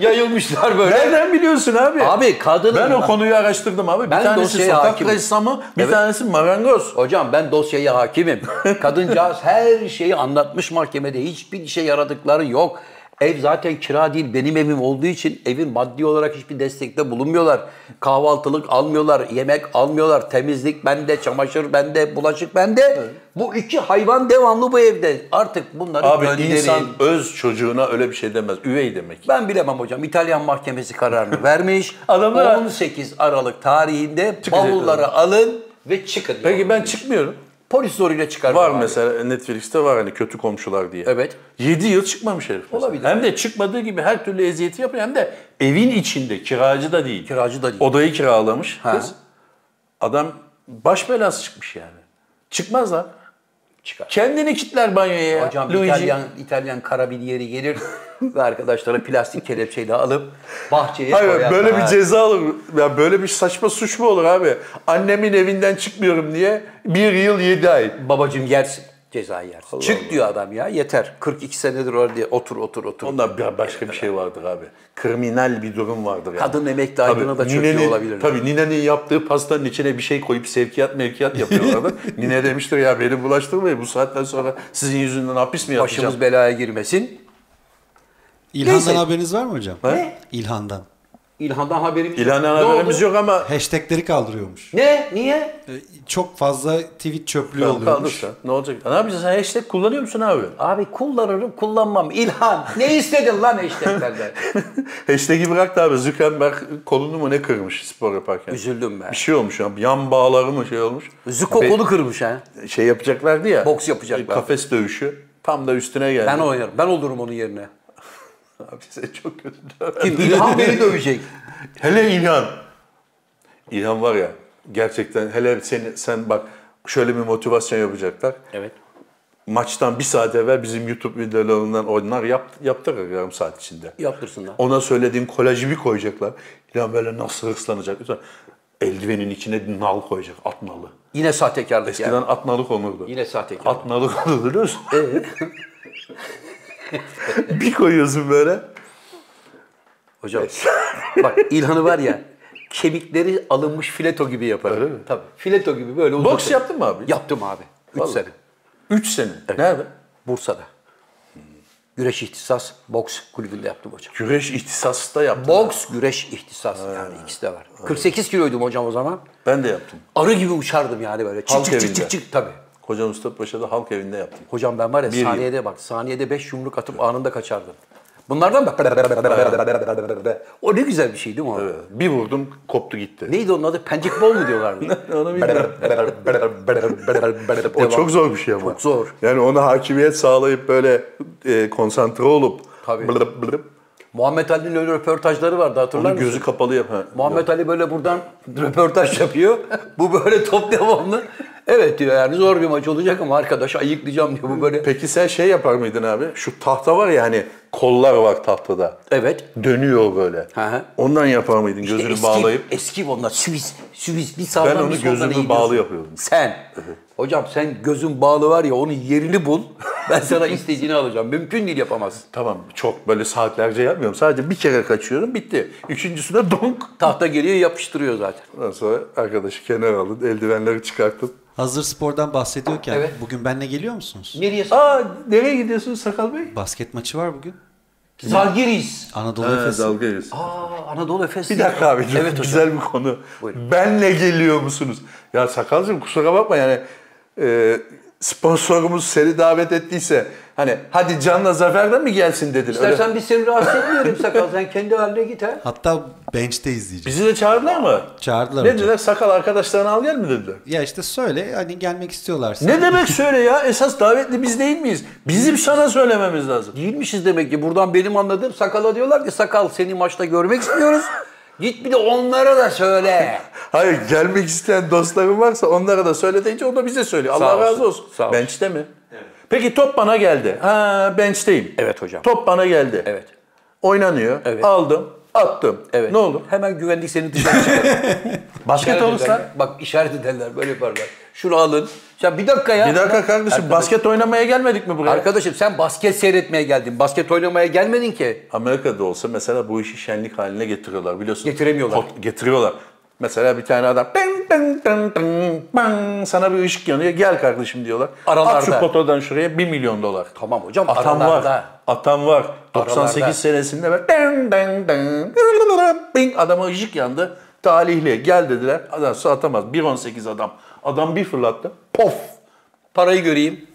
Yayılmışlar böyle. Nereden biliyorsun abi? Abi kadını... Ben o konuyu araştırdım abi. Ben bir tanesi sokak ressamı, bir evet. tanesi marangoz. Hocam ben dosyaya hakimim. Kadıncağız her şeyi anlatıyor. Mahkemede hiçbir işe yaradıkları yok. Ev zaten kira değil, benim evim olduğu için evin maddi olarak hiçbir destekte bulunmuyorlar. Kahvaltılık almıyorlar, yemek almıyorlar, temizlik bende, çamaşır bende, bulaşık bende. Evet. Bu iki hayvan devamlı bu evde. Artık bunları abi insan öz çocuğuna öyle bir şey demez. Üvey demek. Ben bilemem hocam. İtalyan mahkemesi kararını vermiş. 18 Aralık tarihinde bavulları alın ve çıkın. Peki ben çıkmıyorum. Polis zoruyla çıkar. Var abi. Mesela Netflix'te var hani kötü komşular diye. Evet. 7 yıl çıkmamış herif. Olabilir. Hem de çıkmadığı gibi her türlü eziyeti yapıyor. Hem de evin içinde kiracı da değil. Kiracı da değil. Odayı kiralamış ha. Kız. Adam baş belası çıkmış yani. Çıkmaz lan. Çıkar. Kendini kilitler banyoya. Hocam Luigi. İtalyan karabiniyeri gelir ve arkadaşlara plastik kelepçeyle alıp bahçeye koyar. Böyle bir ceza olur. Ya böyle bir saçma suç mu olur abi? Annemin evinden çıkmıyorum diye 1 yıl 7 ay. Babacığım yersin. Cezayı yersin. Allah Çık Allah. Diyor adam ya yeter. 42 senedir orada otur. Onda başka bir şey vardır abi. Kriminal bir durum vardır yani. Kadın emekli aydına da çöküyor olabilir. Tabii ninenin yaptığı pastanın içine bir şey koyup sevkiyat yapıyorlardı. Nine demiştir ya beni bulaştırmayın bu saatten sonra sizin yüzünden hapis mi yatacağım? Başımız belaya girmesin. İlhan'dan neyse. Haberiniz var mı hocam? Ne? İlhan'dan. İlhan'dan haberimiz yok. İlhan'dan haberimiz yok ama... Hashtagleri kaldırıyormuş. Ne? Niye? Çok fazla tweet çöplüğü oluyormuş. Kaldırsa. Ne olacak? Ne yapacaksın? Sen hashtag kullanıyor musun abi? Abi kullanırım, kullanmam. İlhan. Ne istedin lan hashtaglerden? Hashtag'i bıraktı abi. Zuckerberg kolunu mu ne kırmış spor yaparken? Üzüldüm ben. Bir şey olmuş ya. Yan bağları mı şey olmuş? Zuko kolu kırmış ha. Şey yapacaklardı ya. Boks yapacaklardı. Kafes dövüşü. Tam da üstüne geldi. Ben oynarım. Ben olurum onun yerine. Abi sen çok kötü dövdün. İlhan beni dövecek. Hele İlhan. İlhan var ya gerçekten hele sen bak şöyle bir motivasyon yapacaklar. Evet. Maçtan 1 saat evvel bizim YouTube videolarından oynar yaptırır yarım saat içinde. Yaptırsınlar. Ona söylediğim kolajı bir koyacaklar. İlhan böyle nasıl hırslanacak. Eldivenin içine nal koyacak, at nalı. Yine sahtekarlık eskiden yani. Eskiden at nalı konurdu. Yine sahtekarlık. At nalı konurdu biliyor musun? Bir koyuyorsun böyle. Hocam bak İlhan'ı var ya kemikleri alınmış fileto gibi yaparım. Öyle mi? Tabii. Fileto gibi böyle uzatırım. Boks yaptın mı abi? Yaptım abi. 3 sene. 3 sene? Evet. Nerede? Bursa'da. Güreş ihtisas, boks kulübünde yaptım hocam. Güreş ihtisası da yaptım. Boks, güreş ihtisas yani ikisi de var. 48 kiloydum hocam o zaman. Ben de yaptım. Arı gibi uçardım yani böyle. Halk çık, evinde. Çık tabii. Hocam Mustafa Paşa'da halk evinde yaptım. Hocam ben var ya saniyede 5 yumruk atıp anında kaçardım. Bunlardan bak. O ne güzel bir şey değil mi o? Evet. Bir vurdum koptu gitti. Neydi onun adı? Pencikbol mu diyorlar mı? Onu bilmiyorum. O çok zor bir şey ama. Çok zor. Yani ona hakimiyet sağlayıp böyle konsantre olup. Tabii. Muhammed Ali'nin öyle röportajları vardı, hatırlar mısın? Onu gözü kapalı yapan. Muhammed Ali böyle buradan röportaj yapıyor. Bu böyle top devamlı. Evet diyor yani zor bir maç olacak ama arkadaş ayıklayacağım diyor bu böyle. Peki sen şey yapar mıydın abi? Şu tahta var ya hani kollar var tahtada. Evet. Dönüyor böyle. Hı. Ondan yapar mıydın işte gözünü bağlayıp? Eski onlar süviz bir sağdan bir soldan. Ben onu gözümü bağlı yapıyordum. Sen. Evet. Hocam sen gözün bağlı var ya onun yerini bul. Ben sana istediğini alacağım. Mümkün değil yapamazsın. Tamam çok böyle saatlerce yapmıyorum. Sadece bir kere kaçıyorum bitti. Üçüncüsüne donk. Tahta geliyor yapıştırıyor zaten. Ondan sonra arkadaşı kenara alın eldivenleri çıkartın. Hazır spordan bahsediyorken evet. Bugün benimle geliyor musunuz? Nereye? Aa, nereye gidiyorsunuz Sakal Bey? Basket maçı var bugün. Zalgiris. Anadolu Efes. Zalgiris. Aa, Anadolu Efes. Bir dakika abi. Evet, güzel bir konu. Buyurun. Benle geliyor musunuz? Ya Sakalcığım kusura bakma yani sponsorumuz seni davet ettiyse hani hadi Can'la Zafer'den mi gelsin dedin? İstersen öyle... biz seni rahatsız etmiyorum Sakal. Sen kendi haline git ha. Hatta bench'te izleyeceğiz. Bizi de çağırdılar mı? Çağırdılar. Ne dediler? Sakal arkadaşlarını al gel mi dediler? Ya işte söyle hani gelmek istiyorlarsa. Ne demek söyle ya? Esas davetli biz değil miyiz? Bizim sana söylememiz lazım. Değilmişiz demek ki. Buradan benim anladığım Sakal'a diyorlar ki Sakal seni maçta görmek istiyoruz. Git bir de onlara da söyle. Hayır gelmek isteyen dostlarım varsa onlara da söyle deyince o da bize söylüyor. Allah razı olsun. Bench'te mi? Evet. Peki top bana geldi. Ha bench'teyim. Evet hocam. Top bana geldi. Evet. Oynanıyor. Evet. Aldım. Attım. Evet. Ne oldu? Hemen güvenlik seni dışarı çıkarır. Basket olursa? Bak işaret ederler böyle yaparlar. Şunu alın. Ya bir dakika ya. Bir dakika kardeşim arkadaşım. Basket oynamaya gelmedik mi buraya? Arkadaşım sen basket seyretmeye geldin. Basket oynamaya gelmedin ki. Amerika'da olsa mesela bu işi şenlik haline getiriyorlar biliyorsun. Getiremiyorlar. Getiriyorlar. Mesela bir tane adam sana bir ışık yanıyor. Gel kardeşim diyorlar. Aralarda. At şu potadan şuraya $1 milyon. Tamam hocam. Atan aralarda. Var. Atan var. 98 aralarda. Senesinde ben adama ışık yandı. Talihli. Gel dediler. Adam su atamaz. 1.18 adam. Adam bir fırlattı. Pof. Parayı göreyim.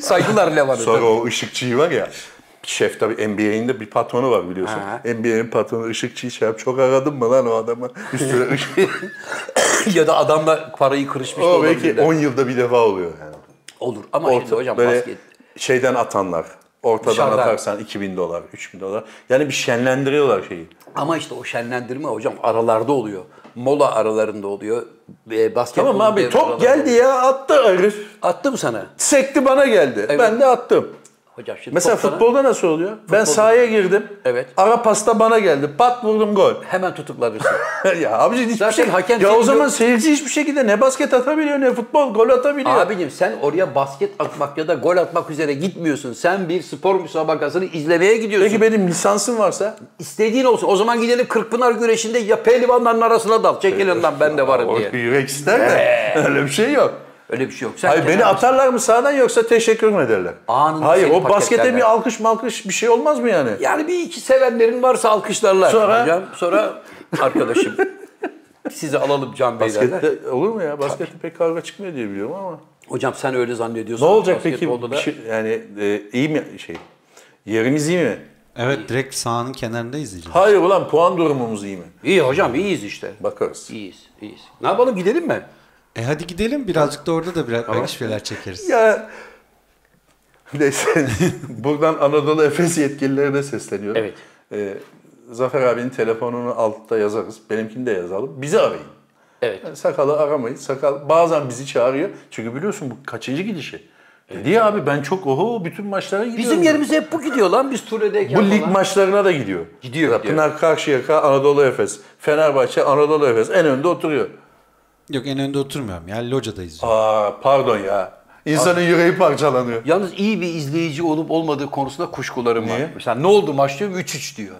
Saygılar Levan'a. Sonra o ışıkçıyı var ya. Şef tabii NBA'in de bir patronu var biliyorsun. NBA'in patronu ışıkçıyı çok aradım mı lan o adamı? Üstüne ışık. Ya da adamla parayı kırışmış o belki 10 yılda bir defa oluyor yani. Olur ama şimdi hocam basket. Şeyden atanlar. Ortadan dışarıdan. Atarsan $2000, $3000. Yani bir şenlendiriyorlar şeyi. Ama işte o şenlendirme hocam aralarda oluyor. Mola aralarında oluyor. Tamam abi top geldi oluyor. Ya attı herif. Attı mı sana? Sekti bana geldi. Evet. Ben de attım. Hocam şimdi mesela futbolda nasıl oluyor? Ben sahaya girdim. Evet. Ara pasta bana geldi. Pat vurdum gol. Hemen tutuklanırsın. Ya abici hiçbir şey hakem. Ya o zaman seyirci hiçbir şekilde ne basket atabiliyor ne futbol gol atabiliyor. Abicim sen oraya basket atmak ya da gol atmak üzere gitmiyorsun. Sen bir spor müsabakasını izlemeye gidiyorsun. Peki benim lisansım varsa? İstediğin olsun. O zaman gidelim Kırkpınar güreşinde ya pehlivanların arasına dal. Çekil ondan ben de varım diye. O yürek ister de öyle bir şey yok. Öyle bir şey yok. Sen hayır beni atarlar mı sahadan yoksa teşekkür mü ederler? Anında hayır o baskete bir alkış malkış bir şey olmaz mı yani? Yani bir iki sevenlerin varsa alkışlarlar. Sonra? Hocam, sonra arkadaşım sizi alalım Can Bey'den. Baskette olur mu ya? Baskette pek kavga çıkmıyor diye biliyorum ama. Hocam sen öyle zannediyorsun. Ne olacak peki? Yani iyi mi şey? Yerimiz iyi mi? Evet direkt sahanın kenarında izleyeceğiz. Hayır ulan puan durumumuz iyi mi? İyi hocam iyiyiz işte. Bakarız. İyiyiz. İyiyiz. Ne yapalım gidelim mi? Hadi gidelim birazcık da orada da biraz belki şeyler çekeriz. Ya neyse buradan Anadolu Efes yetkililerine sesleniyorum. Evet. Zafer abinin telefonunu altta yazarız. Benimkini de yazalım. Bizi arayın. Evet. Yani Sakal'ı aramayın. Sakal bazen bizi çağırıyor. Çünkü biliyorsun bu kaçıncı gidişi. Evet. Diye abi ben çok bütün maçlara gidiyorum. Bizim yerimize hep bu gidiyor lan biz turnedeyken. Bu lig maçlarına da gidiyor. Gidiyor. Pınar Karşıyaka Anadolu Efes. Fenerbahçe Anadolu Efes en önde oturuyor. Yok en önde oturmuyorum ya. Loca'da izliyorum. Aa, pardon ya. İnsanın yüreği parçalanıyor. Yalnız iyi bir izleyici olup olmadığı konusunda kuşkularım var. Mesela ne oldu maç diyorum 3-3 diyor.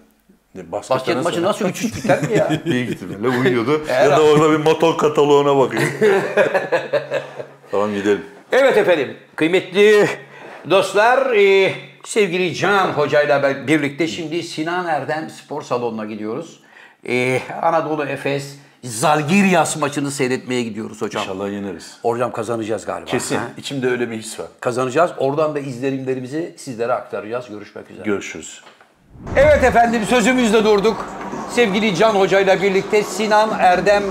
Basket maçı nasıl 3-3 biter mi ya? İyi gitmeli. Uyuyordu. Ya da orada bir motor kataloğuna bakıyor. Tamam, gidelim. Evet efendim. Kıymetli dostlar, sevgili Can Hoca'yla birlikte şimdi Sinan Erdem Spor Salonu'na gidiyoruz. Anadolu Efes Zalgiris maçını seyretmeye gidiyoruz hocam. İnşallah yeneriz. Hocam kazanacağız galiba. Kesin. Ha? İçimde öyle bir his var. Kazanacağız. Oradan da izlenimlerimizi sizlere aktaracağız. Görüşmek üzere. Görüşürüz. Evet efendim, sözümüzle durduk. Sevgili Can Hoca'yla birlikte Sinan Erdem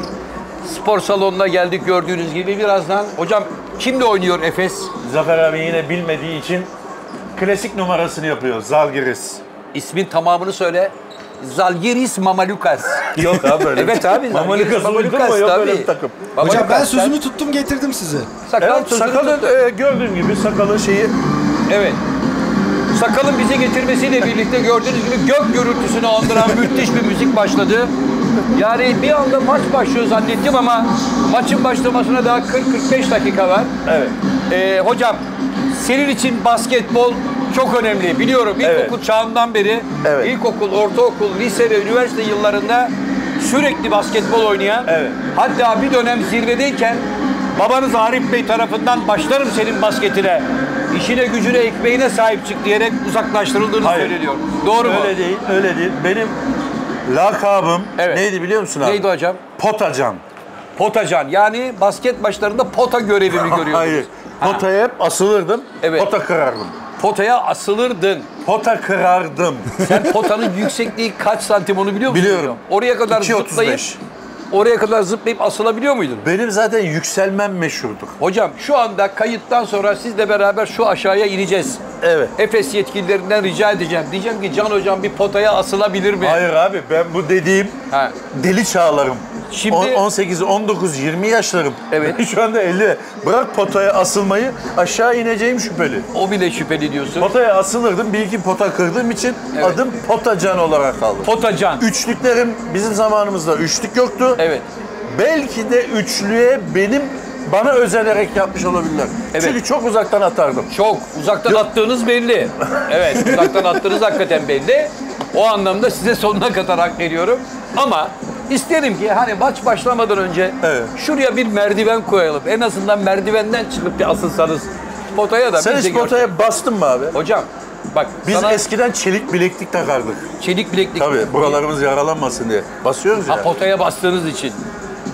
Spor Salonu'na geldik gördüğünüz gibi. Birazdan hocam kimle oynuyor Efes? Zafer abi yine bilmediği için klasik numarasını yapıyor. Zalgiris. İsmin tamamını söyle. Zalgiris Mamalukas. Yok abi öyle. Evet abi. Mamalukas mı? Yok öyle bir takım. Hocam ben sözümü tuttum, getirdim sizi. Sakal, evet, sakalı gördüğüm gibi sakalı şeyi. Evet. Sakalın bizi getirmesiyle birlikte gördüğünüz gibi gök gürültüsünü andıran müthiş bir müzik başladı. Yani bir anda maç başlıyor zannettim ama maçın başlamasına daha 40-45 dakika var. Evet. Hocam senin için basketbol çok önemli. Biliyorum ilkokul çağından beri, ilkokul, ortaokul, lise ve üniversite yıllarında sürekli basketbol oynayan, hatta bir dönem zirvedeyken babanız Arif Bey tarafından başlarım senin basketine, işine gücüne ekmeğine sahip çık diyerek uzaklaştırıldığını söyleniyor. Doğru mu? Öyle değil, öyle değil. Benim lakabım neydi biliyor musun abi? Neydi hocam? Potacan. Potacan, yani basket maçlarında pota görevimi görüyordunuz. Hayır, potaya hep asılırdım, pota kırardım. Potaya asılırdın. Pota kırardım. Sen potanın yüksekliği kaç santim onu biliyor musun? Biliyorum. Oraya kadar zıplayıp, oraya kadar zıplayıp asılabiliyor muydun? Benim zaten yükselmem meşhurdur. Hocam şu anda kayıttan sonra sizle beraber şu aşağıya ineceğiz. Evet. Efes yetkililerinden rica edeceğim. Diyeceğim ki Can hocam bir potaya asılabilir mi? Hayır abi, ben bu dediğim deli çağlarım. Şimdi 18, 19, 20 yaşlarım. Evet. Şu anda 50. Bırak potaya asılmayı, aşağı ineceğim şüpheli. O bile şüpheli diyorsun. Potaya asılırdım, bir iki pota kırdığım için adım Potacan olarak kaldı. Potacan. Üçlüklerim, bizim zamanımızda üçlük yoktu. Evet. Belki de üçlüğe bana özenerek yapmış olabilirler. Evet. Çünkü çok uzaktan atardım. Çok. Uzaktan attığınız belli. Evet. Uzaktan attığınız hakikaten belli. O anlamda size sonuna kadar hak veriyorum. Ama İsterim ki hani maç başlamadan önce şuraya bir merdiven koyalım. En azından merdivenden çıkıp bir asılsanız. Potaya da. Sen hiç potaya bastın mı abi? Hocam bak. Biz eskiden çelik bileklik takardık. Çelik bileklik. Tabii buralarımız yaralanmasın diye. Basıyoruz ya. Ha, potaya bastığınız için.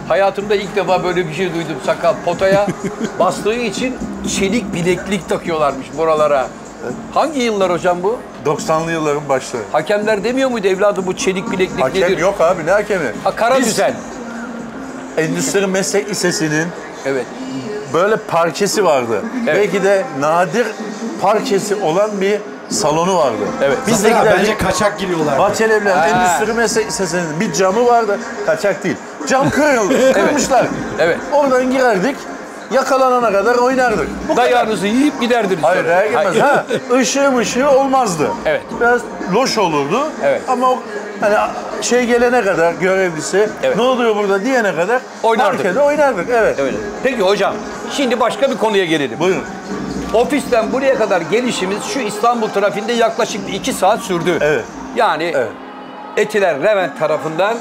Hayatımda ilk defa böyle bir şey duydum. Sakal potaya bastığı için çelik bileklik takıyorlarmış buralara. Hangi yıllar hocam bu? 90'lı yılların başları. Hakemler demiyor muydu evladım bu çelik bileklik nedir? Hakem yok abi, ne hakemi? Ha, Karadüzen. Endüstri Meslek Lisesi'nin böyle parkesi vardı. Evet. Belki de nadir parkesi olan bir salonu vardı. Evet. Biz de giderdik. Bence kaçak giriyorlardı. Bahçelievler Endüstri Meslek Lisesi'nin bir camı vardı. Kaçak değil. Cam kırıldı. Kırmışlar. Evet. Oradan girerdik. Yakalanana kadar oynardık. Dayağınızı yiyip giderdiniz. Hayır, gitmez. Ha, ışığı olmazdı. Evet. Biraz loş olurdu. Evet. Ama o, hani şey gelene kadar görevlisi, ne oluyor burada diyene kadar oynardık. Evet. Öyle. Peki hocam, şimdi başka bir konuya gelelim. Buyurun. Ofisten buraya kadar gelişimiz şu İstanbul trafiğinde yaklaşık 2 saat sürdü. Evet. Yani Etiler Levent tarafından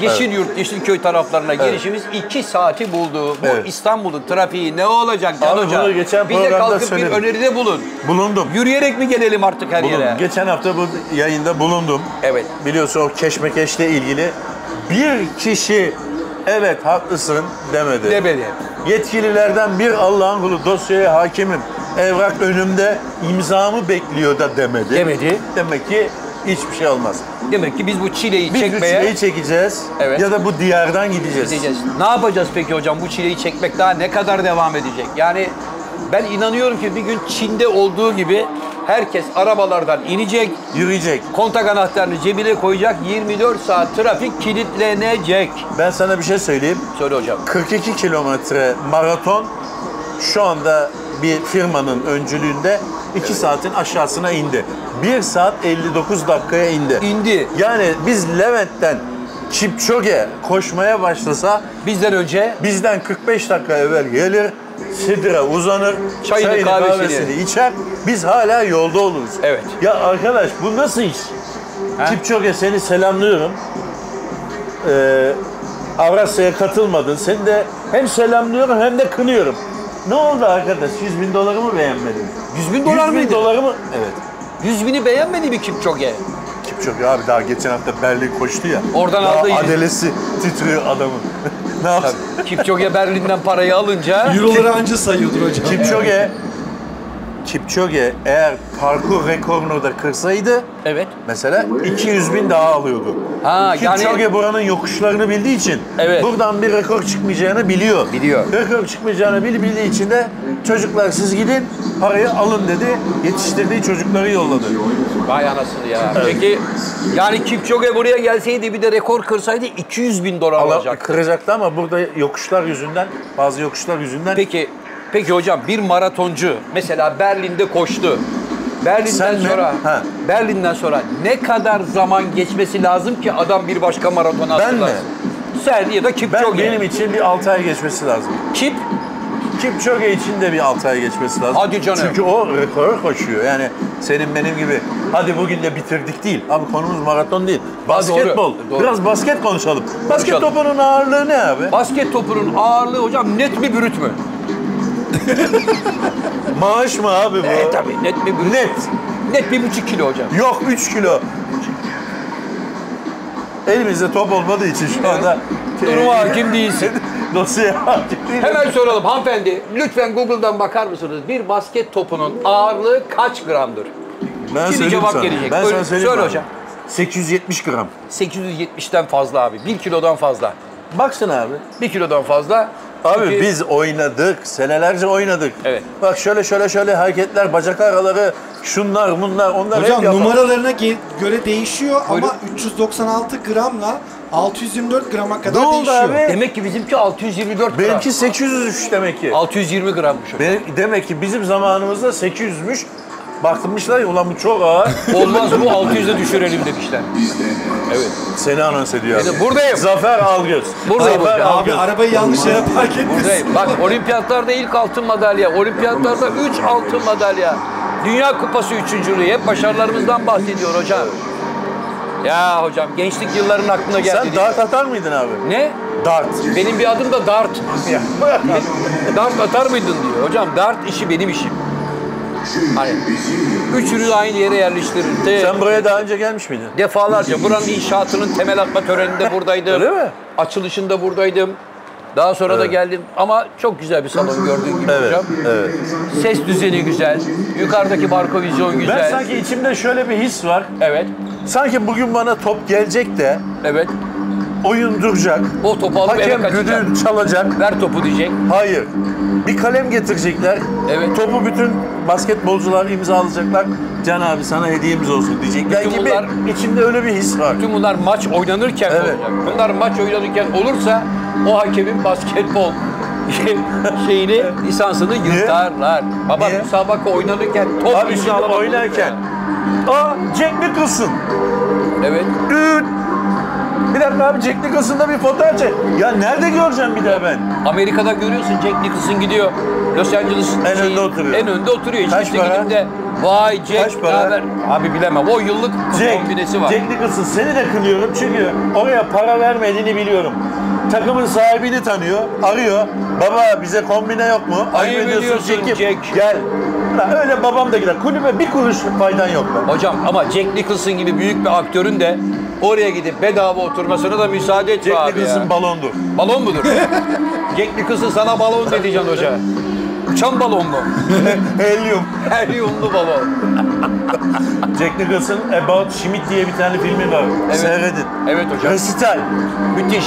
Yeşilyurt, Yeşilköy taraflarına girişimiz 2 saati buldu. Bu İstanbul'un trafiği ne olacak Can Hoca? Bize kalkıp bir öneride bulun. Bulundum. Yürüyerek mi gelelim artık her yere? Geçen hafta bu yayında bulundum. Evet. Biliyorsun o keşmekeşle ilgili bir kişi evet haklısın demedi. Demedi. Yetkililerden bir Allah'ın kulu dosyaya hakimim, evrak önümde, imzamı bekliyor da demedi. Demedi. Demek ki hiçbir şey olmaz. Demek ki biz bu çileyi çekeceğiz ya da bu diyardan gideceğiz. Ne yapacağız peki hocam? Bu çileyi çekmek daha ne kadar devam edecek? Yani ben inanıyorum ki bir gün Çin'de olduğu gibi herkes arabalardan inecek, yürüyecek, kontak anahtarını cebine koyacak, 24 saat trafik kilitlenecek. Ben sana bir şey söyleyeyim. Söyle hocam. 42 kilometre maraton şu anda bir firmanın öncülüğünde 2 saatin aşağısına indi. 1 saat 59 dakikaya indi. İndi. Yani biz Levent'ten Kipchoge koşmaya başlasa bizden 45 dakika evvel gelir, sidire uzanır, çayını kahvesini içer, biz hala yolda oluruz. Evet. Ya arkadaş bu nasıl iş? Kipchoge, seni selamlıyorum. Avrasya'ya katılmadın. Seni de hem selamlıyorum hem de kınıyorum. Ne oldu arkadaş? $100.000 beğenmedin? $100.000 mıydı? $100.000 Evet. 100.000'i beğenmedi mi Kipchoge? Kipchoge abi daha geçen hafta Berlin koştu ya. Oradan aldı. Adelesi titriyor adamın. Ne yaptı? Kipchoge Berlin'den parayı alınca... Euroları anca sayıyordur hocam. Kipchoge eğer parkur rekorunu da kırsaydı, evet, mesela 200.000 daha alıyordu. Ha, Kipchoge yani... buranın yokuşlarını bildiği için, evet, buradan bir rekor çıkmayacağını biliyor. Rekor çıkmayacağını bildiği için de çocuklar siz gidin, parayı alın dedi, yetiştirdiği çocukları yolladı. Vay anasını ya. Evet. Peki yani Kipchoge buraya gelseydi bir de rekor kırsaydı $200.000 alacaktı. Kıracaktı ama burada yokuşlar yüzünden, bazı yokuşlar yüzünden. Peki hocam bir maratoncu mesela Berlin'de koştu. Berlin'den sonra ne kadar zaman geçmesi lazım ki adam bir başka maratona atılsın? Ben mi? Sen ya da Kipchoge. Benim için bir 6 ay geçmesi lazım. Kipchoge için de bir 6 ay geçmesi lazım. Hadi canım. Çünkü o rekor koşuyor. Yani senin benim gibi hadi bugün de bitirdik değil. Abi konumuz maraton değil. Basketbol. Doğru. Biraz basket konuşalım. Basket topunun ağırlığı ne abi? Basket topunun ağırlığı hocam net mi bürüt mü? Maaş mı abi bu? Tabii net bir bürüt. Net 1,5 kilo hocam. Yok 3 kilo. Elimizde top olmadığı için şu anda... Duruma hakim değilsin. Dosyaya hakim değilim. Hemen soralım hanımefendi. Lütfen Google'dan bakar mısınız? Bir basket topunun ağırlığı kaç gramdır? Ben şimdi cevap sana gelecek. Ben sana söyleyeyim. Söyle hocam. 870 gram. 870'ten fazla abi. 1 kilodan fazla. Baksana abi. 1 kilodan fazla. Abi çünkü... biz oynadık, senelerce oynadık. Evet. Bak şöyle hareketler, bacak araları, şunlar, bunlar, onlar hep yapalım. Hocam numaralarına göre değişiyor. Buyurun. Ama 396 gramla 624 grama kadar değişiyor. Abi? Demek ki bizimki 624 gram. Benimki 803 demek ki. 620 grammış. Demek ki bizim zamanımızda 800'müş. Bakmışlar ya ulan bu çok ağır. Olmaz bu 600'e düşürelim demişler. Evet. Seni anons ediyor abi. Buradayım. Zafer Algöz. Buradayım. Zafer Algöz. Abi arabayı yanlış yere park etmişsin. Buradayım. Bak olimpiyatlarda ilk altın madalya, olimpiyatlarda 3 altın madalya. Dünya Kupası 3.'lüğü. Hep başarılarımızdan bahsediyor hocam. Ya hocam gençlik yılların aklına geldi. Sen dart atar mıydın abi? Ne? Dart. Benim bir adım da dart. Dart atar mıydın diyor. Hocam dart işi benim işim. Hayır. Üçünü de aynı yere yerleştirildi. Sen buraya daha önce gelmiş miydin? Defalarca. Buranın inşaatının temel atma töreninde buradaydım. Öyle mi? Açılışında buradaydım. Daha sonra da geldim. Ama çok güzel bir salon gördüğün gibi hocam. Evet. Ses düzeni güzel. Yukarıdaki barko vizyon güzel. Ben sanki içimde şöyle bir his var. Evet. Sanki bugün bana top gelecek de. Evet. Oyun duracak. O topu alıp eve kaçacak. Hakem düdüğü çalacak. Ver topu diyecek. Hayır. Bir kalem getirecekler. Evet. Topu bütün basketbolcular imzalayacaklar. Can abi sana hediyemiz olsun diyecekler gibi. İçimde öyle bir his var. Bütün bunlar maç oynanırken olacak. Bunlar maç oynanırken olursa o hakemin basketbol şeyini, lisansını yırtarlar. Baba müsabaka oynanırken top abi şimdi oynarken. Aa Jack Nicholson. Evet. Bir dakika abi Jack Nicholson'da bir fotoğraf çek. Ya nerede göreceğim bir daha ben? Amerika'da görüyorsun Jack Nicholson gidiyor. Los Angeles'ın önünde oturuyor. En önde oturuyor. Kaç para? De, vay Jack beraber. Abi bilemem. O yıllık kombinesi var. Jack Nicholson seni de kınıyorum çünkü oraya para vermediğini biliyorum. Takımın sahibini tanıyor, arıyor. Baba bize kombine yok mu? Ayıp ediyorsun Jack. Gel. Öyle babam da gider. Kulübe bir kuruş faydan yok be. Hocam ama Jack Nicholson gibi büyük bir aktörün de oraya gidip bedava oturmasına da müsaade et abi ya. Jack Nicholson balondur. Balon mudur? Jack Nicholson sana balon dedi Can Hoca. Uçan balon mu? Helyum. Helyumlu balon. Jack Nicholson About Schmidt diye bir tane filmi var. Evet. Seyredin. Evet hocam. Resital. Müthiş.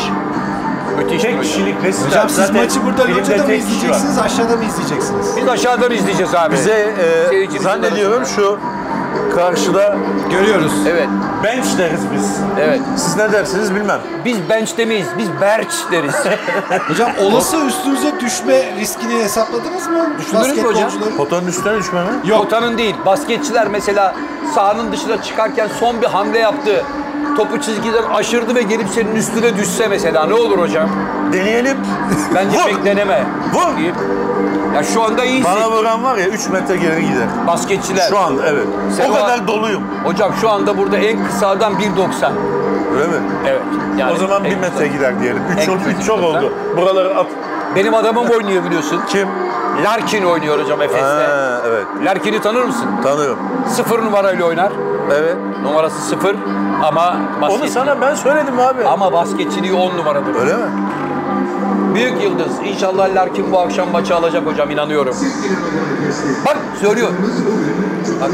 Tek kişilik resital. Hocam siz maçı burada loncada mı izleyeceksiniz, aşağıda mı izleyeceksiniz? Biz aşağıdan izleyeceğiz abi. Bize zannediyorum şu karşıda görüyoruz. Evet. Bench deriz biz. Evet. Siz ne dersiniz bilmem. Biz bench demeyiz, biz berç deriz. Hocam olası üstünüze düşme riskini hesapladınız mı? Düşündünüz mü hocam? Potanın üstüne düşme mi? Yok. Potanın değil. Basketçiler mesela sahanın dışına çıkarken son bir hamle yaptı. topu çizgiden aşırdı ve gelip senin üstüne düşse mesela ne olur hocam? Deneyelim. Bence pek deneme. Vur! Ya şu anda iyisin. Bana vuran var ya 3 metre geri gider. Basketçiler. Şu anda evet. Sen o kadar doluyum. Hocam şu anda burada en kısadan 1.90. Öyle mi? Evet. Yani o zaman 1 metre gider diyelim. 3 çok oldu. Buraları at. Benim adamım oynuyor biliyorsun. Kim? Larkin oynuyor hocam Efes'te. Ha, evet. Larkin'i tanır mısın? Tanıyorum. 0 numarayla oynar. Evet. Numarası 0 ama basketçi. Onu sana ben söyledim abi. Ama basketçiliği 10 numaradır. Öyle mi? Büyük yıldız. İnşallah Larkin bu akşam maçı alacak hocam, inanıyorum. Bak söylüyor. Bak.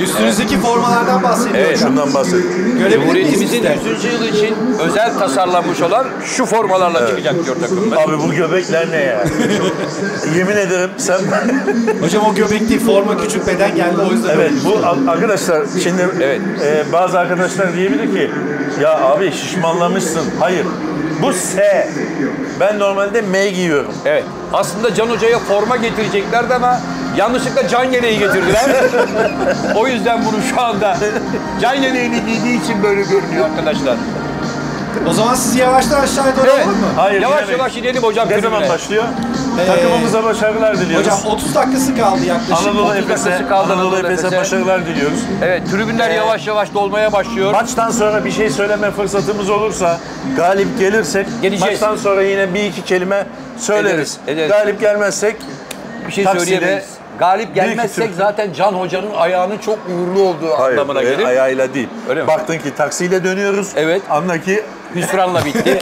Üstünüzdeki formalardan bahsediyor. Evet, şundan bahsediyor. Cumhuriyetimizin 100. yılı için özel tasarlanmış olan şu formalarla evet. Çıkacak diyor takım. Abi bu göbekler ne ya? Yemin ederim sen... Hocam o göbek değil, forma küçük beden geldi o yüzden. Evet, bu arkadaşlar şimdi evet. Bazı arkadaşlar diyebilir ki ya abi şişmanlamışsın. Hayır. Bu S. Ben normalde M giyiyorum. Evet. Aslında Can Hoca'ya forma getireceklerdi ama yanlışlıkla can yeleği getirdiler. O yüzden bunu şu anda can yeleğini giydiği için böyle görünüyor arkadaşlar. O zaman sizi yavaştan aşağıya doğru evet. Olur mu? Hayır, yavaş inelim hocam. Ne zaman başlıyor? Takımımıza başarılar diliyoruz. Hocam 30 dakikası kaldı yaklaşık. Anadolu Efes'e başarılar diliyoruz. Evet, tribünler yavaş yavaş dolmaya başlıyor. Maçtan sonra bir şey söyleme fırsatımız olursa, galip gelirsek, maçtan sonra yine bir iki kelime söyleriz. Ederiz. Galip gelmezsek bir şey söyleyemeyiz. Galip gelmezsek zaten Can Hoca'nın ayağının çok uğurlu olduğu hayır, anlamına gelir. Hayır, ayağıyla değil. Baktın ki taksiyle dönüyoruz. Evet. Anla ki hüsranla bitti.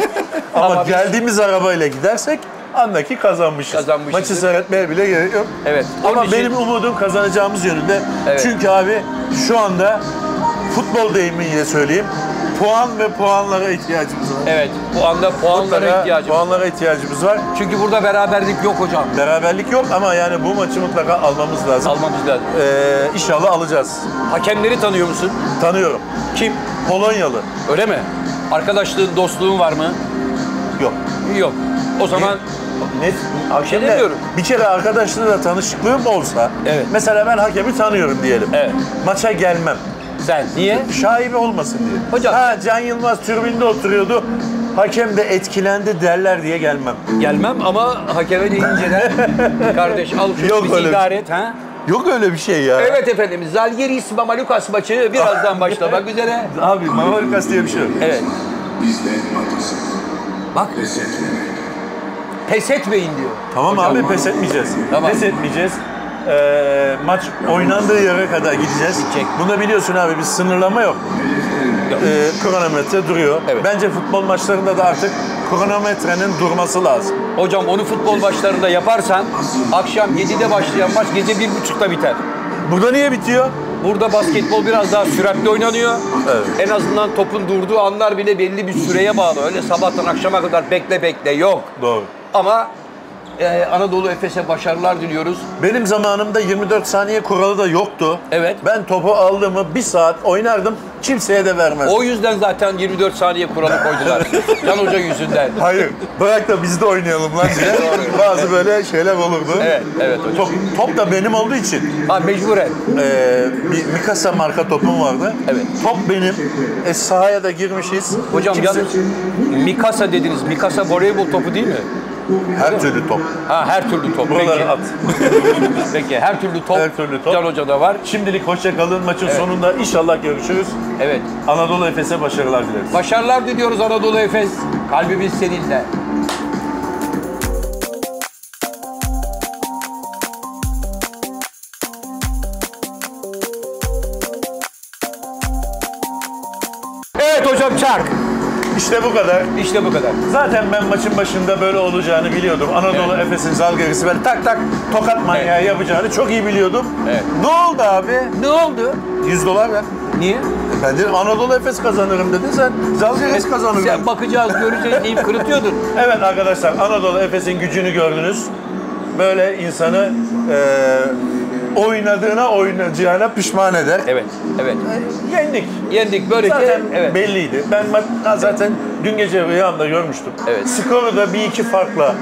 Ama geldiğimiz arabayla gidersek anla ki kazanmışız. Maçı seyretmeye bile gerek yok. Evet. Ama benim umudum kazanacağımız yönünde. Evet. Çünkü abi şu anda futbol deyimiyle söyleyeyim. Puan ve puanlara ihtiyacımız var. Evet, bu anda puanlara ihtiyacımız var. Çünkü burada beraberlik yok hocam. Beraberlik yok ama yani bu maçı mutlaka almamız lazım. Almamız lazım. İnşallah alacağız. Hakemleri tanıyor musun? Tanıyorum. Kim? Polonyalı. Öyle mi? Arkadaşlığın, dostluğun var mı? Yok. Yok. O zaman... Net, hakemle bir kere arkadaşlığıyla tanışıklığım olsa... Evet. Mesela ben hakemi tanıyorum diyelim. Evet. Maça gelmem. Sen niye? Şaibe olmasın diye. Hocam. Ha, Can Yılmaz tribünde oturuyordu. Hakem de etkilendi derler diye gelmem. Gelmem ama hakeme deyince de kardeş al şunu bizi idare et. Ha? Yok öyle bir şey ya. Evet efendim, Zalgiris Mamalukas maçı birazdan başlamak üzere. Abi Mamalukas diye bir şey yok. Evet. Bak. Pes etmeyin diyor. Tamam hocam, abi pes etmeyeceğiz. Tamam. Pes etmeyeceğiz. Maç oynandığı yere kadar gideceğiz. Gidecek. Bunda biliyorsun abi bir sınırlama yok. Kronometre duruyor. Evet. Bence futbol maçlarında da artık kronometrenin durması lazım. Hocam onu futbol maçlarında yaparsan akşam 7'de başlayan maç gece 1.30'da biter. Burada niye bitiyor? Burada basketbol biraz daha süratli oynanıyor. Evet. En azından topun durduğu anlar bile belli bir süreye bağlı. Öyle sabahtan akşama kadar bekle yok. Doğru. Ama... Anadolu Efes'e başarılar diliyoruz. Benim zamanımda 24 saniye kuralı da yoktu. Evet. Ben topu aldığımı 1 saat oynardım, kimseye de vermezdim. O yüzden zaten 24 saniye kuralı koydular. Can Hoca yüzünden. Hayır, bırak da biz de oynayalım lan diye. Bazı evet. Böyle şeyler olurdu. Evet, evet hocam. Top da benim olduğu için. Ha, mecburen. Bir Mikasa marka topum vardı. Evet. Top benim. Sahaya da girmişiz. Hocam yalnız Mikasa dediniz. Mikasa voleybol topu değil mi? Her türlü top. Ha, her türlü top. Buraları peki. At. Peki her türlü top. Her türlü top. Can Hoca da var. Şimdilik hoşça kalın. Maçın evet. Sonunda inşallah görüşürüz. Evet. Anadolu Efes'e başarılar dileriz. Başarılar diliyoruz Anadolu Efes. Kalbimiz seninle. Evet hocam çak. İşte bu kadar. İşte bu kadar. Zaten ben maçın başında böyle olacağını biliyordum. Anadolu evet. Efes'in Zalgiris'i böyle tak tokat manyağı evet. Yapacağını çok iyi biliyordum. Evet. Ne oldu abi? Ne oldu? $100 ver. Niye? Ben dedim Anadolu Efes kazanırım dedin sen. Zalgiris kazanır. Sen bakacağız göreceğiz deyip kırıtıyordun. Evet arkadaşlar, Anadolu Efes'in gücünü gördünüz. Böyle insanı... oynayacağına pişman eder. Evet, evet. Yendik. Yendik böyle zaten evet. Belliydi. Ben zaten dün gece rüyamda görmüştüm. Evet. Skoru da 1-2 farkla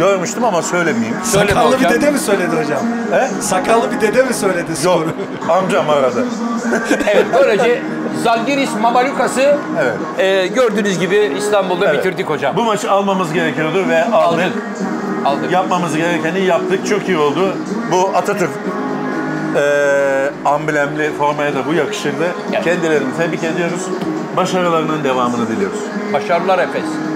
görmüştüm ama söylemeyeyim. Sakallı bir dede mi söyledi hocam? He? Sakallı bir dede mi söyledi skoru? Yok, amcam aradı. Evet, böylece Zalgiris Mamalukas'ı evet, gördüğünüz gibi İstanbul'da evet, bitirdik hocam. Bu maçı almamız gerekiyordu ve aldık. Yapmamız gerekeni yaptık, çok iyi oldu. Bu Atatürk amblemli formaya da bu yakışırdı. Evet. Kendilerini tebrik ediyoruz. Başarılarının devamını diliyoruz. Başarılar Efes.